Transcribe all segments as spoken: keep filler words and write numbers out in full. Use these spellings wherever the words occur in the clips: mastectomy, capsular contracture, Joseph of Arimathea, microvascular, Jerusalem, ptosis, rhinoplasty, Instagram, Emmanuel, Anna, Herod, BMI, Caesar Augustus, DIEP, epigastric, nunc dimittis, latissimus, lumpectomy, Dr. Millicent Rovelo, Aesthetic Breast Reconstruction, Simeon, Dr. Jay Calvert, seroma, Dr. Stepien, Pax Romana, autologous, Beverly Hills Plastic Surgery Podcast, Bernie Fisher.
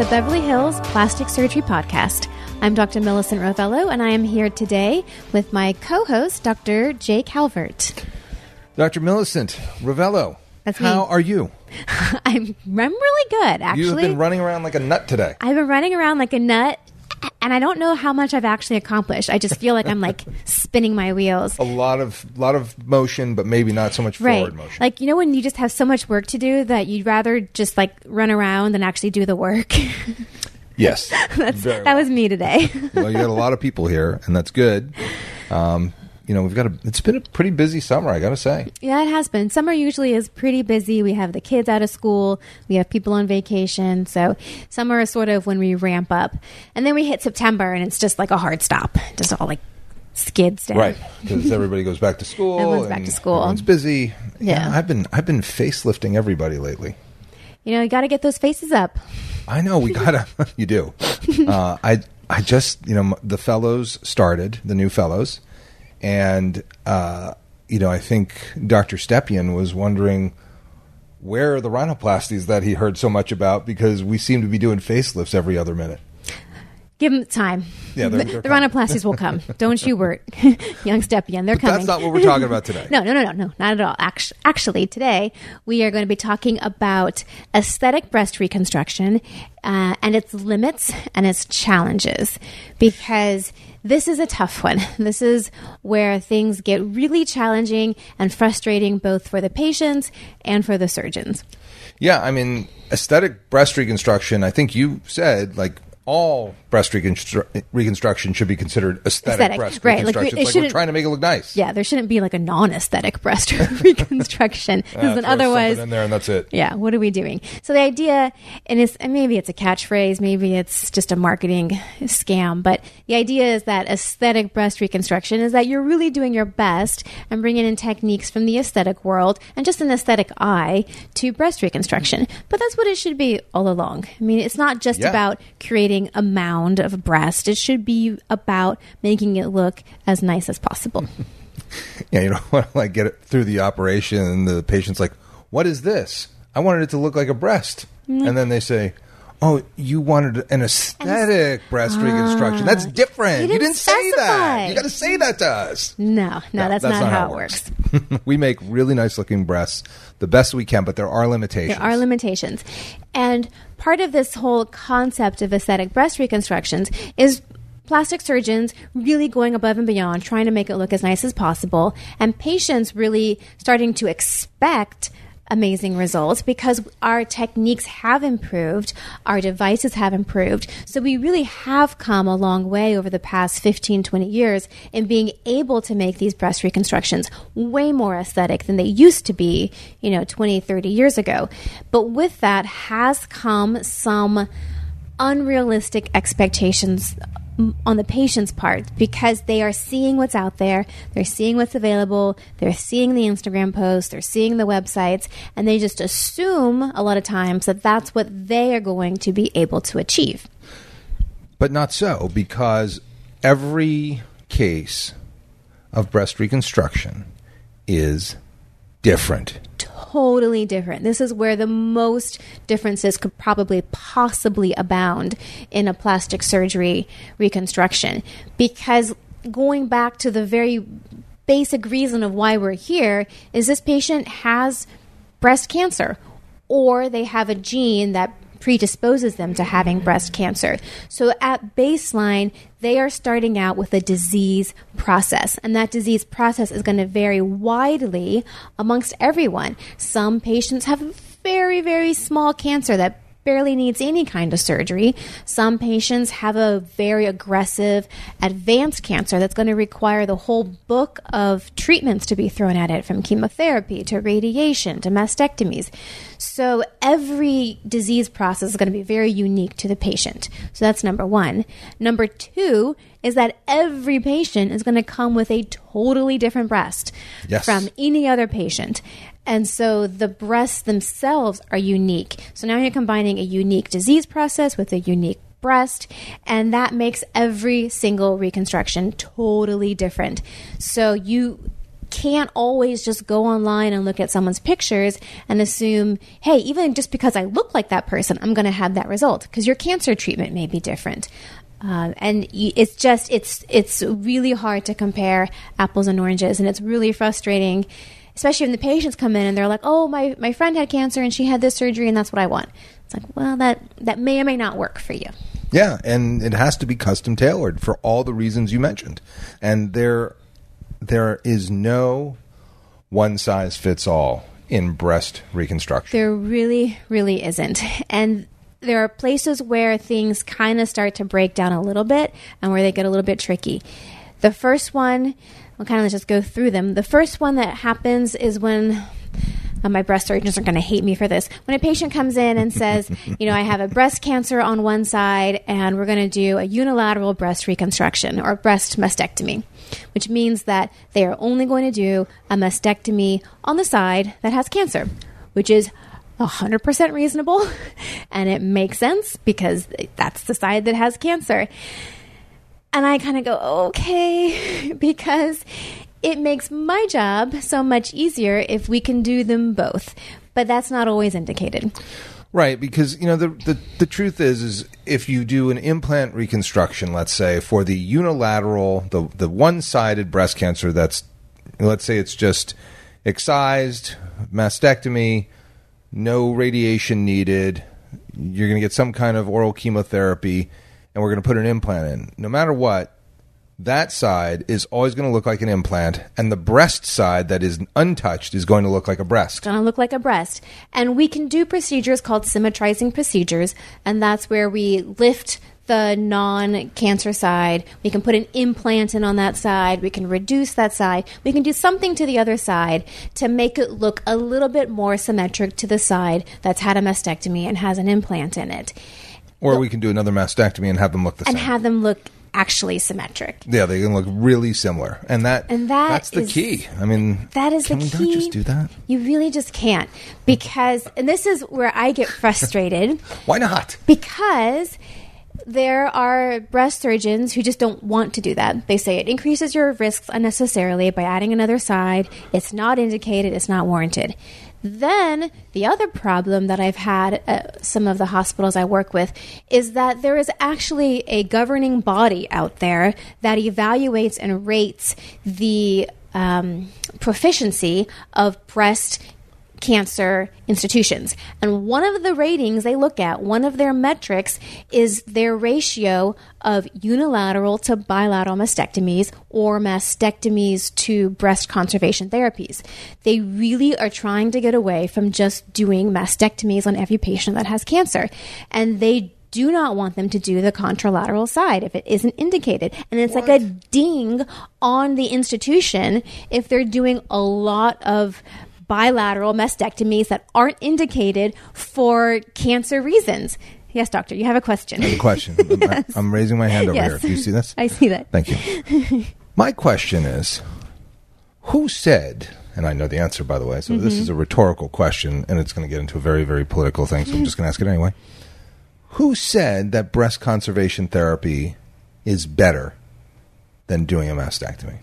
the Beverly Hills Plastic Surgery Podcast. I'm Doctor Millicent Rovelo, and I am here today with my co-host, Doctor Jay Calvert. Doctor Millicent Rovelo, That's how me. Are you? I'm really good, actually. You've been running around like a nut today. I've been running around like a nut. And I don't know how much I've actually accomplished. I just feel like I'm like spinning my wheels. A lot of lot of motion, but maybe not so much forward motion. Like, you know, when you just have so much work to do that you'd rather just like run around than actually do the work. Yes. that's, that well. was me today. Well, you got a lot of people here, and that's good. Um, you know, we've got a, it's been a pretty busy summer, I got to say. Yeah, it has been. Summer usually is pretty busy. We have the kids out of school. We have people on vacation. So summer is sort of when we ramp up. And then we hit September and it's just like a hard stop. Just all like skids down. Right. Because everybody goes back to school. Everyone's back to school. Everyone's busy. Yeah. You know, I've been, I've been facelifting everybody lately. You know, you got to get those faces up. I know. We got to. You do. Uh, I, I just, you know, the fellows started, the new fellows. And, uh, you know, I think Doctor Stepien was wondering where are the rhinoplasties that he heard so much about, because we seem to be doing facelifts every other minute. Give them time. Yeah, they're, they're the coming. Rhinoplasties will come. Don't you worry, young Stepien. They're but coming. That's not what we're talking about today. no, no, no, no, no, not at all. Actually, actually, today we are going to be talking about aesthetic breast reconstruction uh, and its limits and its challenges, because this is a tough one. This is where things get really challenging and frustrating, both for the patients and for the surgeons. Yeah, I mean, aesthetic breast reconstruction. I think you said like. All breast reconstru- reconstruction should be considered aesthetic, aesthetic breast right. reconstruction. Like, it's like we're trying to make it look nice. Yeah, there shouldn't be like a non-aesthetic breast reconstruction. Because uh, otherwise, in there and that's it. Yeah, what are we doing? So the idea, and, it's, and maybe it's a catchphrase, maybe it's just a marketing scam, but the idea is that aesthetic breast reconstruction is that you're really doing your best and bringing in techniques from the aesthetic world and just an aesthetic eye to breast reconstruction. But that's what it should be all along. I mean, it's not just yeah. about creating a mound of breast. It should be about making it look as nice as possible. Yeah, you don't want to like get it through the operation and the patient's like, what is this? I wanted it to look like a breast. Mm-hmm. And then they say, oh, you wanted an aesthetic and breast ah, reconstruction. That's different. You didn't, you didn't say that. You got to say that to us. No, no, no that's, that's not, not how, how it works. works. We make really nice looking breasts the best we can, but there are limitations. There are limitations. And part of this whole concept of aesthetic breast reconstructions is plastic surgeons really going above and beyond, trying to make it look as nice as possible, and patients really starting to expect amazing results because our techniques have improved, our devices have improved. So we really have come a long way over the past fifteen, twenty years in being able to make these breast reconstructions way more aesthetic than they used to be, you know, twenty, thirty years ago. But with that has come some unrealistic expectations on the patient's part, because they are seeing what's out there, they're seeing what's available, they're seeing the Instagram posts, they're seeing the websites, and they just assume a lot of times that that's what they are going to be able to achieve. But not so, because every case of breast reconstruction is different. Totally different. This is where the most differences could probably possibly abound in a plastic surgery reconstruction. Because going back to the very basic reason of why we're here is this patient has breast cancer, or they have a gene that predisposes them to having breast cancer. So at baseline, they are starting out with a disease process, and that disease process is going to vary widely amongst everyone. Some patients have very, very small cancer that barely needs any kind of surgery. Some patients have a very aggressive, advanced cancer that's going to require the whole book of treatments to be thrown at it, from chemotherapy to radiation to mastectomies. So every disease process is going to be very unique to the patient. So that's number one. Number two is that every patient is going to come with a totally different breast yes. from any other patient. And so the breasts themselves are unique. So now you're combining a unique disease process with a unique breast, and that makes every single reconstruction totally different. So you can't always just go online and look at someone's pictures and assume, hey, even just because I look like that person, I'm going to have that result, because your cancer treatment may be different. Uh, and it's just, it's it's really hard to compare apples and oranges, and it's really frustrating, especially when the patients come in and they're like, oh, my, my friend had cancer and she had this surgery and that's what I want. It's like, well, that, that may or may not work for you. Yeah, and it has to be custom tailored for all the reasons you mentioned. And there there is no one-size-fits-all in breast reconstruction. There really, really isn't. And there are places where things kind of start to break down a little bit and where they get a little bit tricky. The first one, well, kind of let's just go through them. The first one that happens is when... Uh, my breast surgeons are going to hate me for this. When a patient comes in and says, you know, I have a breast cancer on one side and we're going to do a unilateral breast reconstruction or breast mastectomy, which means that they are only going to do a mastectomy on the side that has cancer, which is one hundred percent reasonable and it makes sense because that's the side that has cancer. And I kind of go, okay, because it makes my job so much easier if we can do them both. But that's not always indicated. Right, because you know the, the, the truth is is if you do an implant reconstruction, let's say, for the unilateral, the, the one-sided breast cancer that's, let's say it's just excised, mastectomy, no radiation needed, you're going to get some kind of oral chemotherapy, and we're going to put an implant in. No matter what, that side is always going to look like an implant, and the breast side that is untouched is going to look like a breast. It's going to look like a breast. And we can do procedures called symmetrizing procedures, and that's where we lift the non-cancer side. We can put an implant in on that side. We can reduce that side. We can do something to the other side to make it look a little bit more symmetric to the side that's had a mastectomy and has an implant in it. Or we can do another mastectomy and have them look the same. And have them look actually symmetric. Yeah, they can look really similar. And that, and that that's the is, key. I mean, that is the key. Can we not just do that? You really just can't. Because, and this is where I get frustrated. Why not? Because there are breast surgeons who just don't want to do that. They say it increases your risks unnecessarily by adding another side. It's not indicated. It's not warranted. Then the other problem that I've had at some of the hospitals I work with is that there is actually a governing body out there that evaluates and rates the um, proficiency of breast cancer institutions. And one of the ratings they look at, one of their metrics, is their ratio of unilateral to bilateral mastectomies or mastectomies to breast conservation therapies. They really are trying to get away from just doing mastectomies on every patient that has cancer. And they do not want them to do the contralateral side if it isn't indicated. And it's what? Like a ding on the institution if they're doing a lot of bilateral mastectomies that aren't indicated for cancer reasons. Yes, doctor, you have a question. I have a question. Yes. I'm, I'm raising my hand over yes. here. Do you see this? I see that. Thank you. My question is, who said, and I know the answer, by the way, so mm-hmm. this is a rhetorical question, and it's going to get into a very, very political thing, so I'm just going to ask it anyway. Who said that breast conservation therapy is better than doing a mastectomy?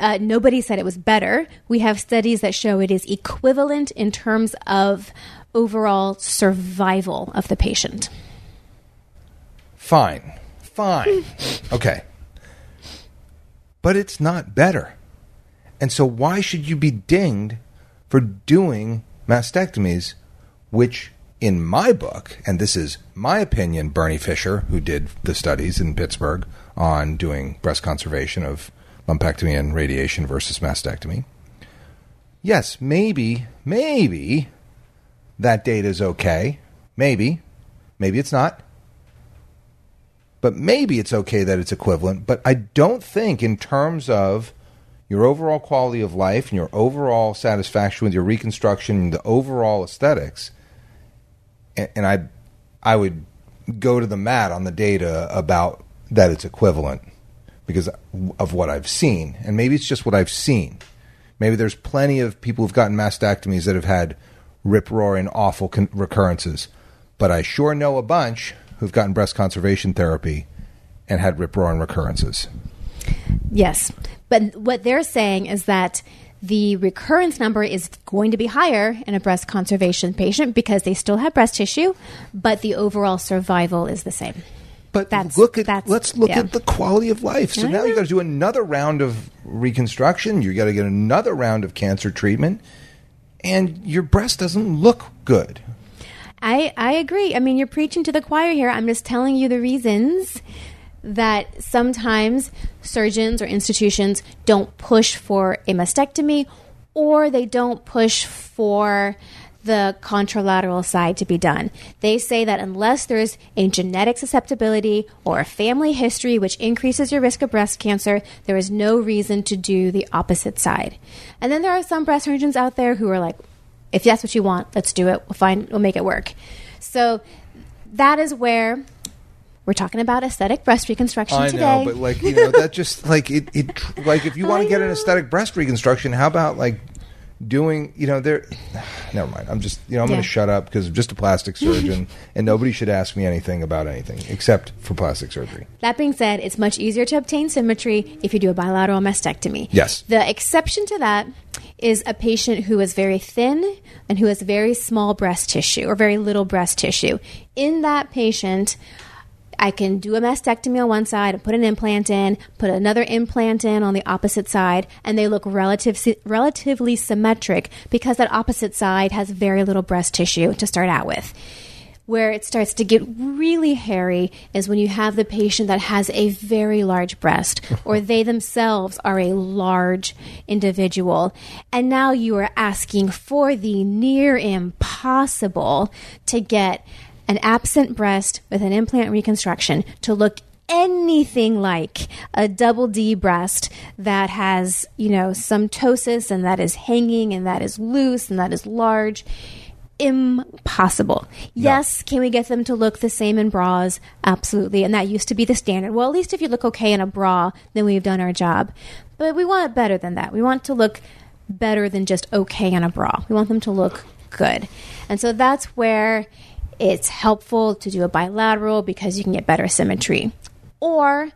Uh, nobody said it was better. We have studies that show it is equivalent in terms of overall survival of the patient. Fine. Fine. Okay. But it's not better. And so why should you be dinged for doing mastectomies, which in my book, and this is my opinion, Bernie Fisher, who did the studies in Pittsburgh on doing breast conservation of lumpectomy and radiation versus mastectomy. Yes, maybe, maybe that data is okay. Maybe, maybe it's not. But maybe it's okay that it's equivalent. But I don't think in terms of your overall quality of life and your overall satisfaction with your reconstruction and the overall aesthetics, and, and I, I would go to the mat on the data about that it's equivalent, because of what I've seen. And maybe it's just what I've seen. Maybe there's plenty of people who've gotten mastectomies that have had rip-roaring, awful con- recurrences. But I sure know a bunch who've gotten breast conservation therapy and had rip-roaring recurrences. Yes. But what they're saying is that the recurrence number is going to be higher in a breast conservation patient because they still have breast tissue, but the overall survival is the same. But that's, look at that's, let's look yeah. at the quality of life. So I now know. you got to do another round of reconstruction. You got to get another round of cancer treatment, and your breast doesn't look good. I I agree. I mean, you're preaching to the choir here. I'm just telling you the reasons that sometimes surgeons or institutions don't push for a mastectomy, or they don't push for the contralateral side to be done. They say that unless there's a genetic susceptibility or a family history which increases your risk of breast cancer, there is no reason to do the opposite side. And then there are some breast surgeons out there who are like, if that's what you want, let's do it. We'll find, we'll make it work. So that is where we're talking about aesthetic breast reconstruction I today. I know, but like, you know, that just like it, it like if you want to get know. an aesthetic breast reconstruction, how about like doing, you know, there, never mind. I'm just, you know, I'm yeah. going to shut up because I'm just a plastic surgeon and nobody should ask me anything about anything except for plastic surgery. That being said, it's much easier to obtain symmetry if you do a bilateral mastectomy. Yes. The exception to that is a patient who is very thin and who has very small breast tissue or very little breast tissue. In that patient, I can do a mastectomy on one side, put an implant in, put another implant in on the opposite side, and they look relative, relatively symmetric because that opposite side has very little breast tissue to start out with. Where it starts to get really hairy is when you have the patient that has a very large breast, or they themselves are a large individual. And now you are asking for the near impossible to get an absent breast with an implant reconstruction to look anything like a double D breast that has, you know, some ptosis and that is hanging and that is loose and that is large. Impossible. Yeah. Yes, can we get them to look the same in bras? Absolutely. And that used to be the standard. Well, at least if you look okay in a bra, then we've done our job. But we want it better than that. We want to look better than just okay in a bra. We want them to look good. And so that's where it's helpful to do a bilateral because you can get better symmetry. Or,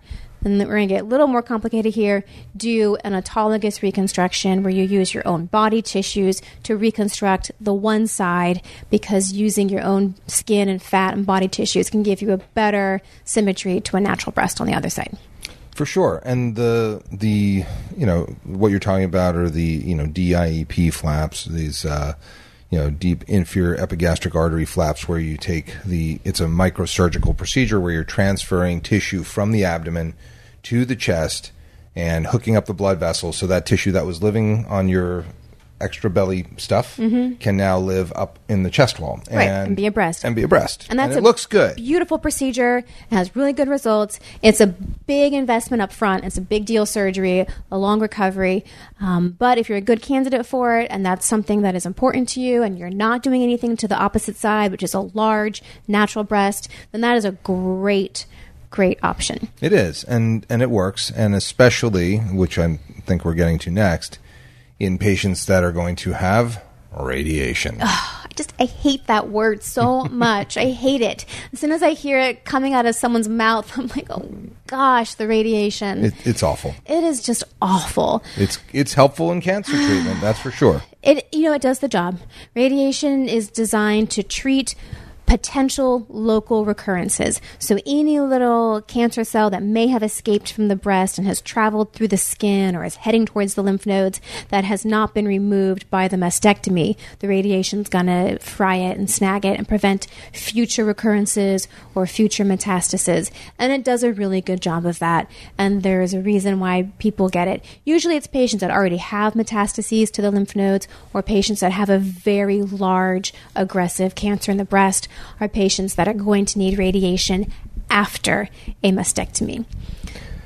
and we're going to get a little more complicated here, do an autologous reconstruction where you use your own body tissues to reconstruct the one side because using your own skin and fat and body tissues can give you a better symmetry to a natural breast on the other side. For sure. And the, the you know, what you're talking about are the, you know, D I E P flaps, these uh you know, deep inferior epigastric artery flaps where you take the, it's a microsurgical procedure where you're transferring tissue from the abdomen to the chest and hooking up the blood vessels so that tissue that was living on your extra belly stuff mm-hmm. can now live up in the chest wall. And, right, and be a breast. And be a breast. And, that's and it a looks good. Beautiful procedure. It has really good results. It's a big investment up front. It's a big deal surgery, a long recovery. Um, but if you're a good candidate for it and that's something that is important to you and you're not doing anything to the opposite side, which is a large natural breast, then that is a great Great option. It is. And, and it works. And especially, which I think we're getting to next, in patients that are going to have radiation. Oh, I just, I hate that word so much. I hate it. As soon as I hear it coming out of someone's mouth, I'm like, oh gosh, the radiation. It, it's awful. It is just awful. It's it's helpful in cancer treatment, that's for sure. It you know, it does the job. Radiation is designed to treat potential local recurrences. So any little cancer cell that may have escaped from the breast and has traveled through the skin or is heading towards the lymph nodes that has not been removed by the mastectomy, the radiation's going to fry it and snag it and prevent future recurrences or future metastases. And it does a really good job of that. And there's a reason why people get it. Usually it's patients that already have metastases to the lymph nodes or patients that have a very large aggressive cancer in the breast are patients that are going to need radiation after a mastectomy.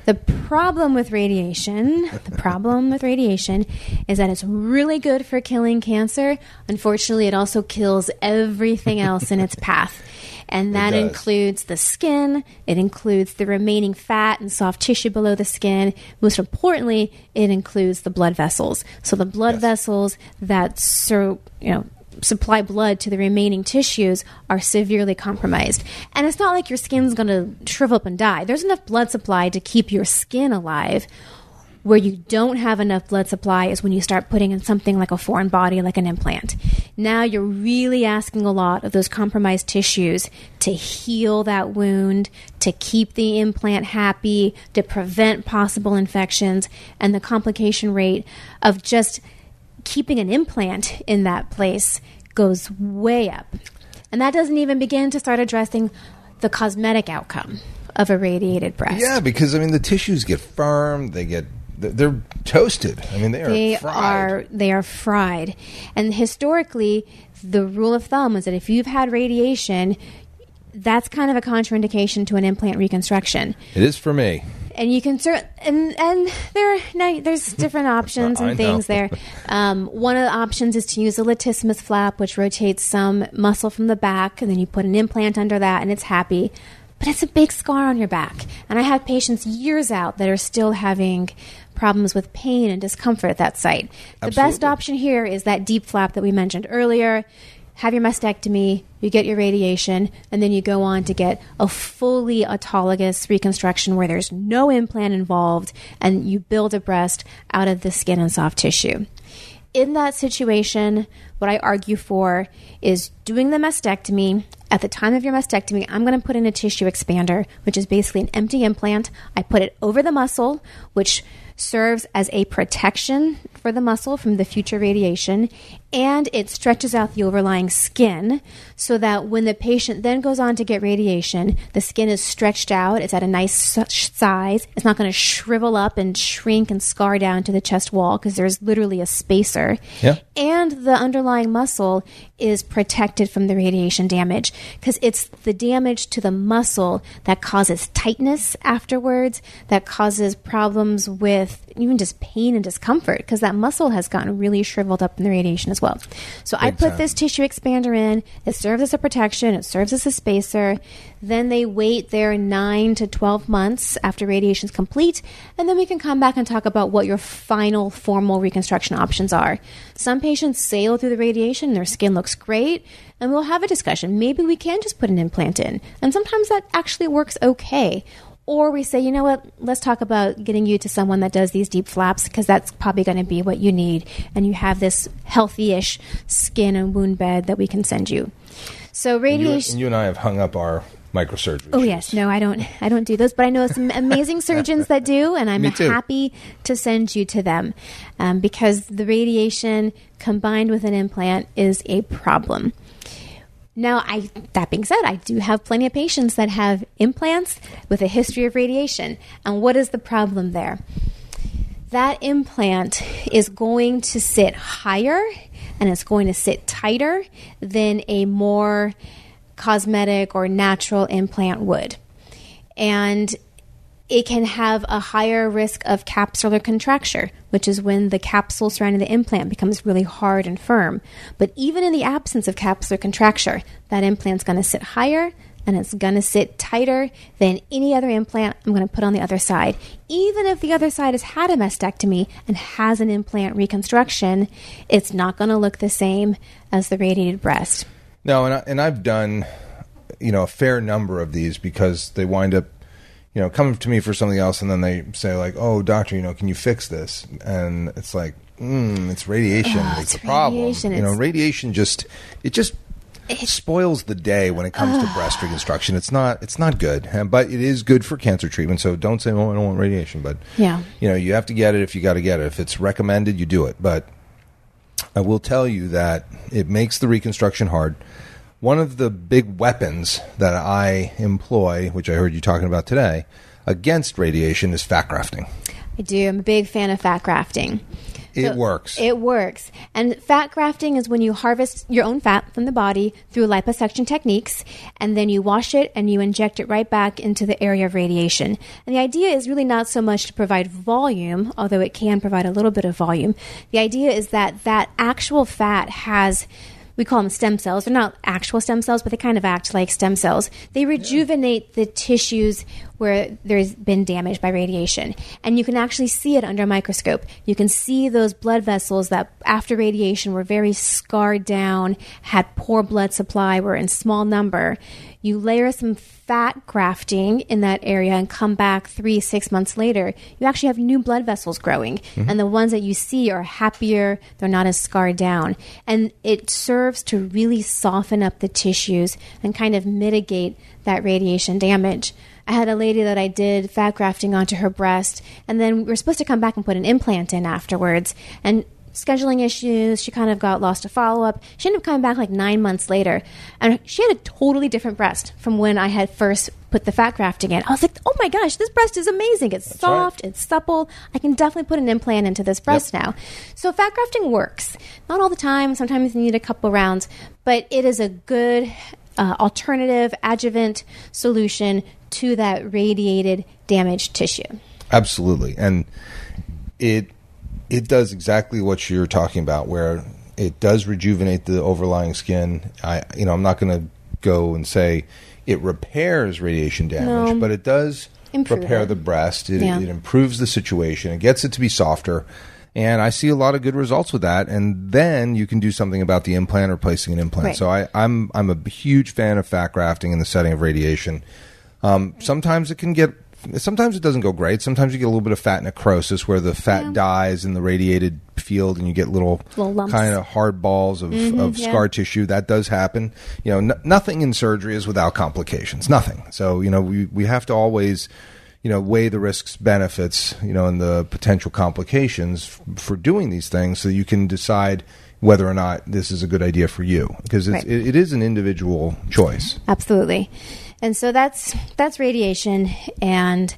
The problem with radiation, the problem with radiation is that it's really good for killing cancer. Unfortunately, it also kills everything else in its path. And that includes the skin. It includes the remaining fat and soft tissue below the skin. Most importantly, it includes the blood vessels. So the blood yes. vessels that, so, you know, supply blood to the remaining tissues are severely compromised. And it's not like your skin's going to shrivel up and die. There's enough blood supply to keep your skin alive. Where you don't have enough blood supply is when you start putting in something like a foreign body, like an implant. Now you're really asking a lot of those compromised tissues to heal that wound, to keep the implant happy, to prevent possible infections, and the complication rate of just keeping an implant in that place goes way up. And that doesn't even begin to start addressing the cosmetic outcome of a radiated breast. Yeah, because, I mean, the tissues get firm, they get, they're toasted. I mean, they are they fried. Are, they are fried. And historically, the rule of thumb is that if you've had radiation, that's kind of a contraindication to an implant reconstruction. It is for me. And you can certainly, and, and there, now there's different options and things there. Um, one of the options is to use a latissimus flap, which rotates some muscle from the back, and then you put an implant under that, and it's happy. But it's a big scar on your back. And I have patients years out that are still having problems with pain and discomfort at that site. The Absolutely. Best option here is that deep flap that we mentioned earlier. Have your mastectomy, you get your radiation, and then you go on to get a fully autologous reconstruction where there's no implant involved and you build a breast out of the skin and soft tissue. In that situation, what I argue for is doing the mastectomy. At the time of your mastectomy, I'm going to put in a tissue expander, which is basically an empty implant. I put it over the muscle, which serves as a protection for the muscle from the future radiation, and it stretches out the overlying skin so that when the patient then goes on to get radiation, the skin is stretched out, it's at a nice size, it's not going to shrivel up and shrink and scar down to the chest wall because there's literally a spacer, yeah. And the underlying muscle is protected from the radiation damage because it's the damage to the muscle that causes tightness afterwards, that causes problems with even just pain and discomfort because that muscle has gotten really shriveled up in the radiation as well. So Big I put time. This tissue expander in. It serves as a protection. It serves as a spacer. Then they wait their nine to twelve months after radiation is complete, and then we can come back and talk about what your final formal reconstruction options are. Some patients sail through the radiation. Their skin looks great, and we'll have a discussion. Maybe we can just put an implant in, and sometimes that actually works okay. Or we say, you know what, let's talk about getting you to someone that does these deep flaps because that's probably going to be what you need. And you have this healthy-ish skin and wound bed that we can send you. So radiation... And you, and you and I have hung up our microsurgery. Oh, shows. Yes. No, I don't I don't do those. But I know some amazing surgeons that do, and I'm happy to send you to them um, because the radiation combined with an implant is a problem. Now, I, that being said, I do have plenty of patients that have implants with a history of radiation. And what is the problem there? That implant is going to sit higher and it's going to sit tighter than a more cosmetic or natural implant would. And it can have a higher risk of capsular contracture, which is when the capsule surrounding the implant becomes really hard and firm. But even in the absence of capsular contracture, that implant's going to sit higher and it's going to sit tighter than any other implant I'm going to put on the other side. Even if the other side has had a mastectomy and has an implant reconstruction, it's not going to look the same as the radiated breast. No, and, I, and I've done, you know, a fair number of these because they wind up, you know, come to me for something else, and then they say, like, oh, doctor, you know, can you fix this? And it's like, mm, it's radiation. Oh, it's, it's a problem. It's, you know, radiation just, it just it, spoils the day when it comes uh, to breast reconstruction. It's not, it's not good, but it is good for cancer treatment, so don't say, oh, I don't want radiation, but, yeah. You know, you have to get it if you got to get it. If it's recommended, you do it, but I will tell you that it makes the reconstruction hard. One of the big weapons that I employ, which I heard you talking about today, against radiation is fat grafting. I do. I'm a big fan of fat grafting. It so works. It works. And fat grafting is when you harvest your own fat from the body through liposuction techniques, and then you wash it and you inject it right back into the area of radiation. And the idea is really not so much to provide volume, although it can provide a little bit of volume. The idea is that that actual fat has... we call them stem cells. They're not actual stem cells, but they kind of act like stem cells. They rejuvenate the tissues where there's been damage by radiation. And you can actually see it under a microscope. You can see those blood vessels that after radiation were very scarred down, had poor blood supply, were in small number. You layer some fat grafting in that area and come back three, six months later, you actually have new blood vessels growing. Mm-hmm. And the ones that you see are happier. They're not as scarred down. And it serves to really soften up the tissues and kind of mitigate that radiation damage. I had a lady that I did fat grafting onto her breast, and then we were supposed to come back and put an implant in afterwards. And scheduling issues, she kind of got lost to follow-up. She ended up coming back like nine months later, and she had a totally different breast from when I had first put the fat grafting in. I was like, oh my gosh, this breast is amazing. It's That's soft, right. It's supple. I can definitely put an implant into this breast yep. now. So fat grafting works. Not all the time. Sometimes you need a couple rounds, but it is a good uh, alternative adjuvant solution to that radiated damaged tissue. Absolutely. And it It does exactly what you're talking about, where it does rejuvenate the overlying skin. I, you know, I'm not going to go and say it repairs radiation damage, no. but it does Improve repair it. the breast. It, yeah. it improves the situation. It gets it to be softer. And I see a lot of good results with that. And then you can do something about the implant, replacing an implant. Right. So I, I'm I'm a huge fan of fat grafting in the setting of radiation. Um, right. Sometimes it can get... Sometimes it doesn't go great. Sometimes you get a little bit of fat necrosis where the fat yeah. dies in the radiated field and you get little, little kind of hard balls of, mm-hmm, of yeah. scar tissue. That does happen. You know, n- nothing in surgery is without complications. Nothing. So, you know, we, we have to always, you know, weigh the risks, benefits, you know, and the potential complications f- for doing these things so you can decide whether or not this is a good idea for you, because it's, right. it, it is an individual choice. Absolutely. And so that's that's radiation, and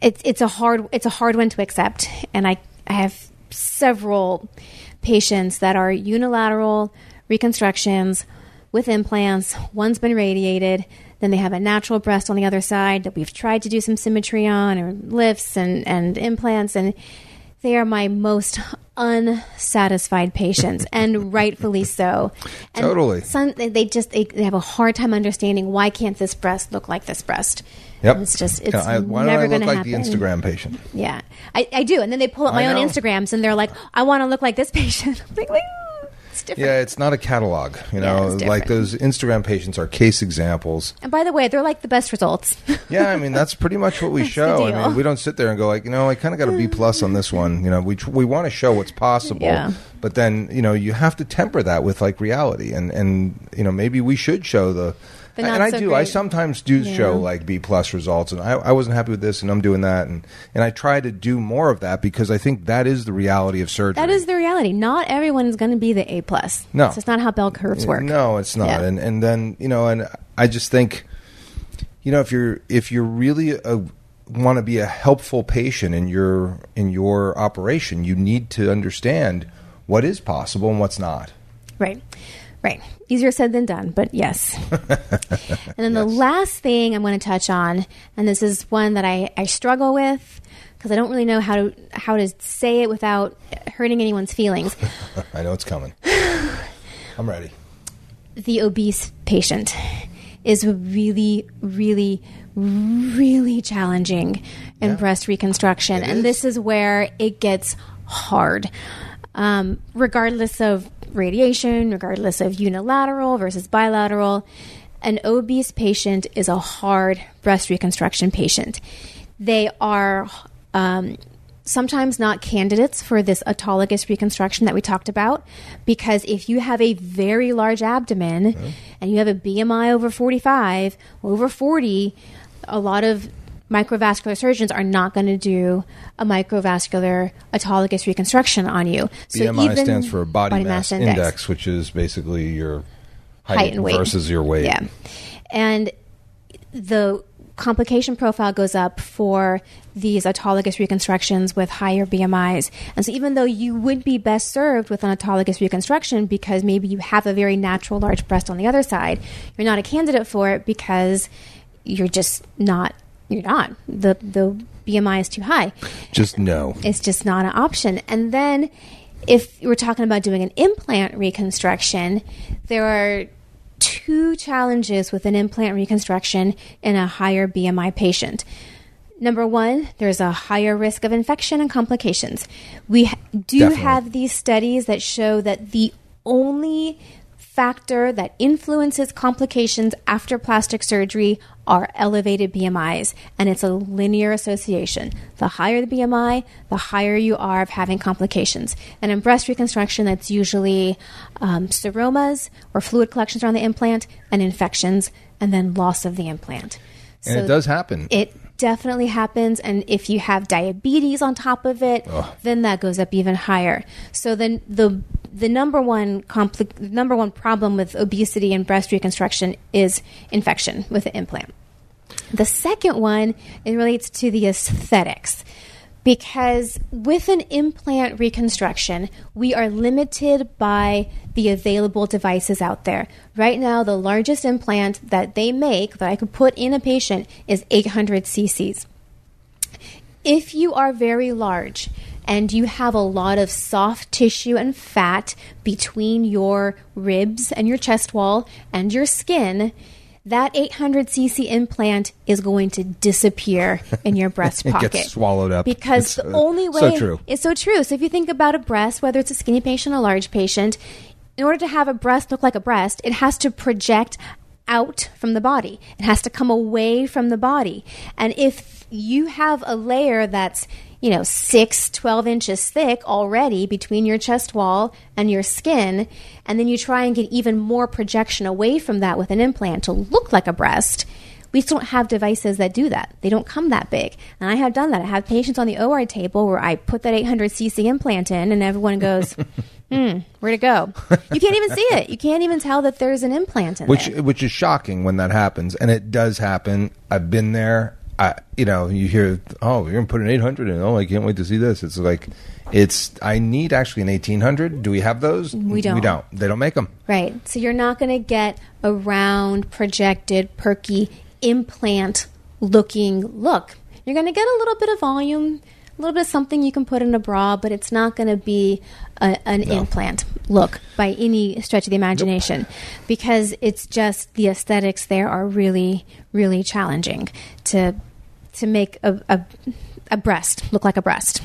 it's it's a hard it's a hard one to accept. And I, I have several patients that are unilateral reconstructions with implants. One's been radiated, then they have a natural breast on the other side that we've tried to do some symmetry on, or lifts and, and implants, and they are my most unsatisfied patients, and rightfully so. And totally. Some, they just they, they have a hard time understanding, why can't this breast look like this breast? Yep. And it's just it's I, why never going to happen. Why do I look like the Instagram patient? Yeah, I, I do. And then they pull up my own Instagrams, and they're like, I want to look like this patient. I'm like, wait. It's yeah, it's not a catalog. You know, yeah, like those Instagram patients are case examples. And by the way, they're like the best results. yeah, I mean, that's pretty much what we show. I mean, we don't sit there and go like, you know, I kind of got a B plus on this one. You know, we we want to show what's possible. Yeah. But then, you know, you have to temper that with like reality. And, and you know, maybe we should show the... And I so do. Great. I sometimes do yeah. show like B plus results, and I, I wasn't happy with this, and I'm doing that, and, and I try to do more of that because I think that is the reality of surgery. That is the reality. Not everyone is going to be the A plus. No, it's not how bell curves work. No, it's not. Yeah. And and then you know, and I just think, you know, if you're if you're really want to be a helpful patient in your in your operation, you need to understand what is possible and what's not. Right. Right. Easier said than done, but yes. and then yes. the last thing I'm going to touch on, and this is one that I, I struggle with because I don't really know how to, how to say it without hurting anyone's feelings. I know it's coming. I'm ready. The obese patient is really, really, really challenging in yeah. breast reconstruction. It and is. This is where it gets hard. Um, regardless of radiation, regardless of unilateral versus bilateral, an obese patient is a hard breast reconstruction patient. They are um, sometimes not candidates for this autologous reconstruction that we talked about, because if you have a very large abdomen mm-hmm. and you have a B M I over forty-five, over forty, a lot of microvascular surgeons are not going to do a microvascular autologous reconstruction on you. So B M I even stands for body, body mass, mass index, index, which is basically your height, height and weight versus your weight. Yeah, and the complication profile goes up for these autologous reconstructions with higher B M Is. And so even though you would be best served with an autologous reconstruction because maybe you have a very natural large breast on the other side, you're not a candidate for it because you're just not You're not. The the B M I is too high. Just no. It's just not an option. And then if we're talking about doing an implant reconstruction, there are two challenges with an implant reconstruction in a higher B M I patient. Number one, there's a higher risk of infection and complications. We do Definitely. have these studies that show that the only factor that influences complications after plastic surgery are elevated B M Is, and it's a linear association. The higher the B M I, the higher you are of having complications. And in breast reconstruction, that's usually um, seromas or fluid collections around the implant and infections, and then loss of the implant. And so it does happen. It definitely happens. And if you have diabetes on top of it, oh. then that goes up even higher. So then the the number one compli- number one problem with obesity and breast reconstruction is infection with the implant. The second one, it relates to the aesthetics. Because with an implant reconstruction, we are limited by the available devices out there. Right now, the largest implant that they make that I could put in a patient is eight hundred cc's. If you are very large and you have a lot of soft tissue and fat between your ribs and your chest wall and your skin, that eight hundred cc implant is going to disappear in your breast pocket. It gets swallowed up. Because it's the only way... So true. It's so true. So if you think about a breast, whether it's a skinny patient or a large patient, in order to have a breast look like a breast, it has to project out from the body. It has to come away from the body. And if you have a layer that's, you know, six, twelve inches thick already between your chest wall and your skin, and then you try and get even more projection away from that with an implant to look like a breast, we just don't have devices that do that. They don't come that big. And I have done that. I have patients on the O R table where I put that eight hundred cc implant in, and everyone goes, hmm, where'd it go? You can't even see it. You can't even tell that there's an implant in which, there. Which is shocking when that happens, and it does happen. I've been there. I, you know, you hear, oh, you're going to put an eight hundred in. Oh, I can't wait to see this. It's like, it's, I need actually an eighteen hundred. Do we have those? We don't. We don't. They don't make them. Right. So you're not going to get a round, projected, perky, implant-looking look. You're going to get a little bit of volume, a little bit of something you can put in a bra, but it's not going to be a, an no. implant look by any stretch of the imagination. Nope. Because it's just the aesthetics there are really, really challenging to to make a, a, a breast look like a breast.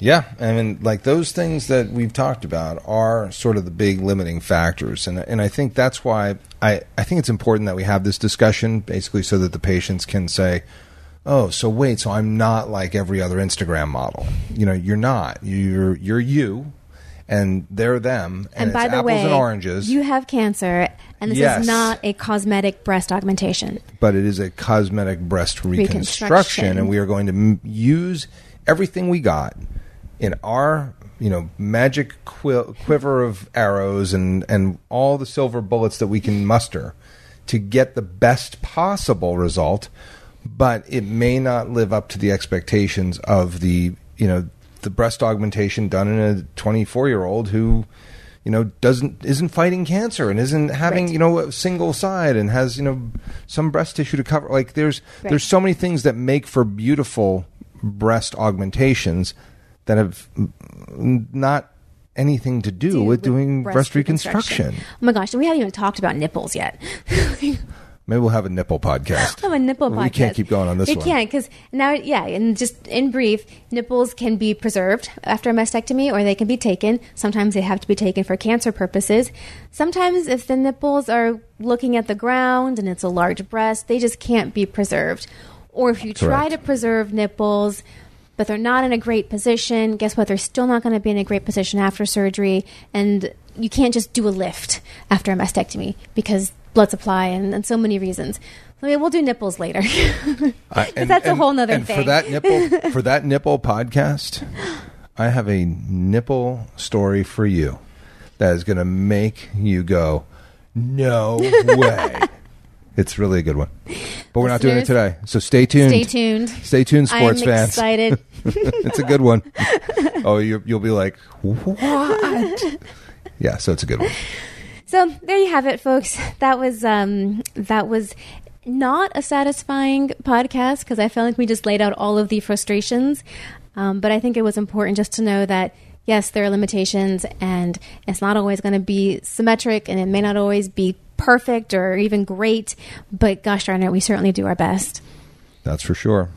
Yeah. I mean, like those things that we've talked about are sort of the big limiting factors. And, and I think that's why I, I think it's important that we have this discussion basically so that the patients can say, oh, so wait, so I'm not like every other Instagram model. You know, you're not. You're you're you, and they're them, and, and by it's the apples way, and oranges. You have cancer, and this yes. is not a cosmetic breast augmentation. But it is a cosmetic breast reconstruction, reconstruction. And we are going to m- use everything we got in our, you know, magic qu- quiver of arrows and, and all the silver bullets that we can muster to get the best possible result. But it may not live up to the expectations of the, you know, the breast augmentation done in a twenty-four-year-old who, you know, doesn't isn't fighting cancer and isn't having, right. you know, a single side and has, you know, some breast tissue to cover. Like there's right. there's so many things that make for beautiful breast augmentations that have not anything to do, do with, with doing breast, breast reconstruction. reconstruction. Oh my gosh, we haven't even talked about nipples yet. Maybe we'll have a nipple podcast. We'll have a nipple podcast. We can't keep going on this one. We can't because now, yeah, and just in brief, nipples can be preserved after a mastectomy or they can be taken. Sometimes they have to be taken for cancer purposes. Sometimes if the nipples are looking at the ground and it's a large breast, they just can't be preserved. Or if you try to preserve nipples, but they're not in a great position, guess what? They're still not going to be in a great position after surgery. And you can't just do a lift after a mastectomy because blood supply and, and so many reasons. I mean, we'll do nipples later. uh, and, that's and, a whole nother and thing. For that nipple, for that nipple podcast, I have a nipple story for you that is going to make you go, no way. It's really a good one. But we're Listeners, not doing it today. So stay tuned. Stay tuned. Stay tuned, sports I'm fans. I'm excited. It's a good one. Oh, you, you'll be like, what? Yeah, so it's a good one. So there you have it, folks. That was um, that was not a satisfying podcast because I felt like we just laid out all of the frustrations. Um, but I think it was important just to know that, yes, there are limitations and it's not always going to be symmetric and it may not always be perfect or even great, but gosh darn it, we certainly do our best. That's for sure.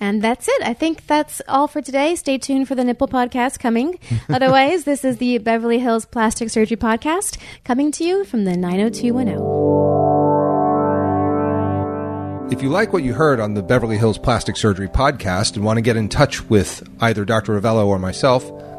And that's it. I think that's all for today. Stay tuned for the nipple podcast coming. Otherwise, this is the Beverly Hills Plastic Surgery Podcast coming to you from the nine oh two one oh. If you like what you heard on the Beverly Hills Plastic Surgery Podcast and want to get in touch with either Doctor Rovelo or myself,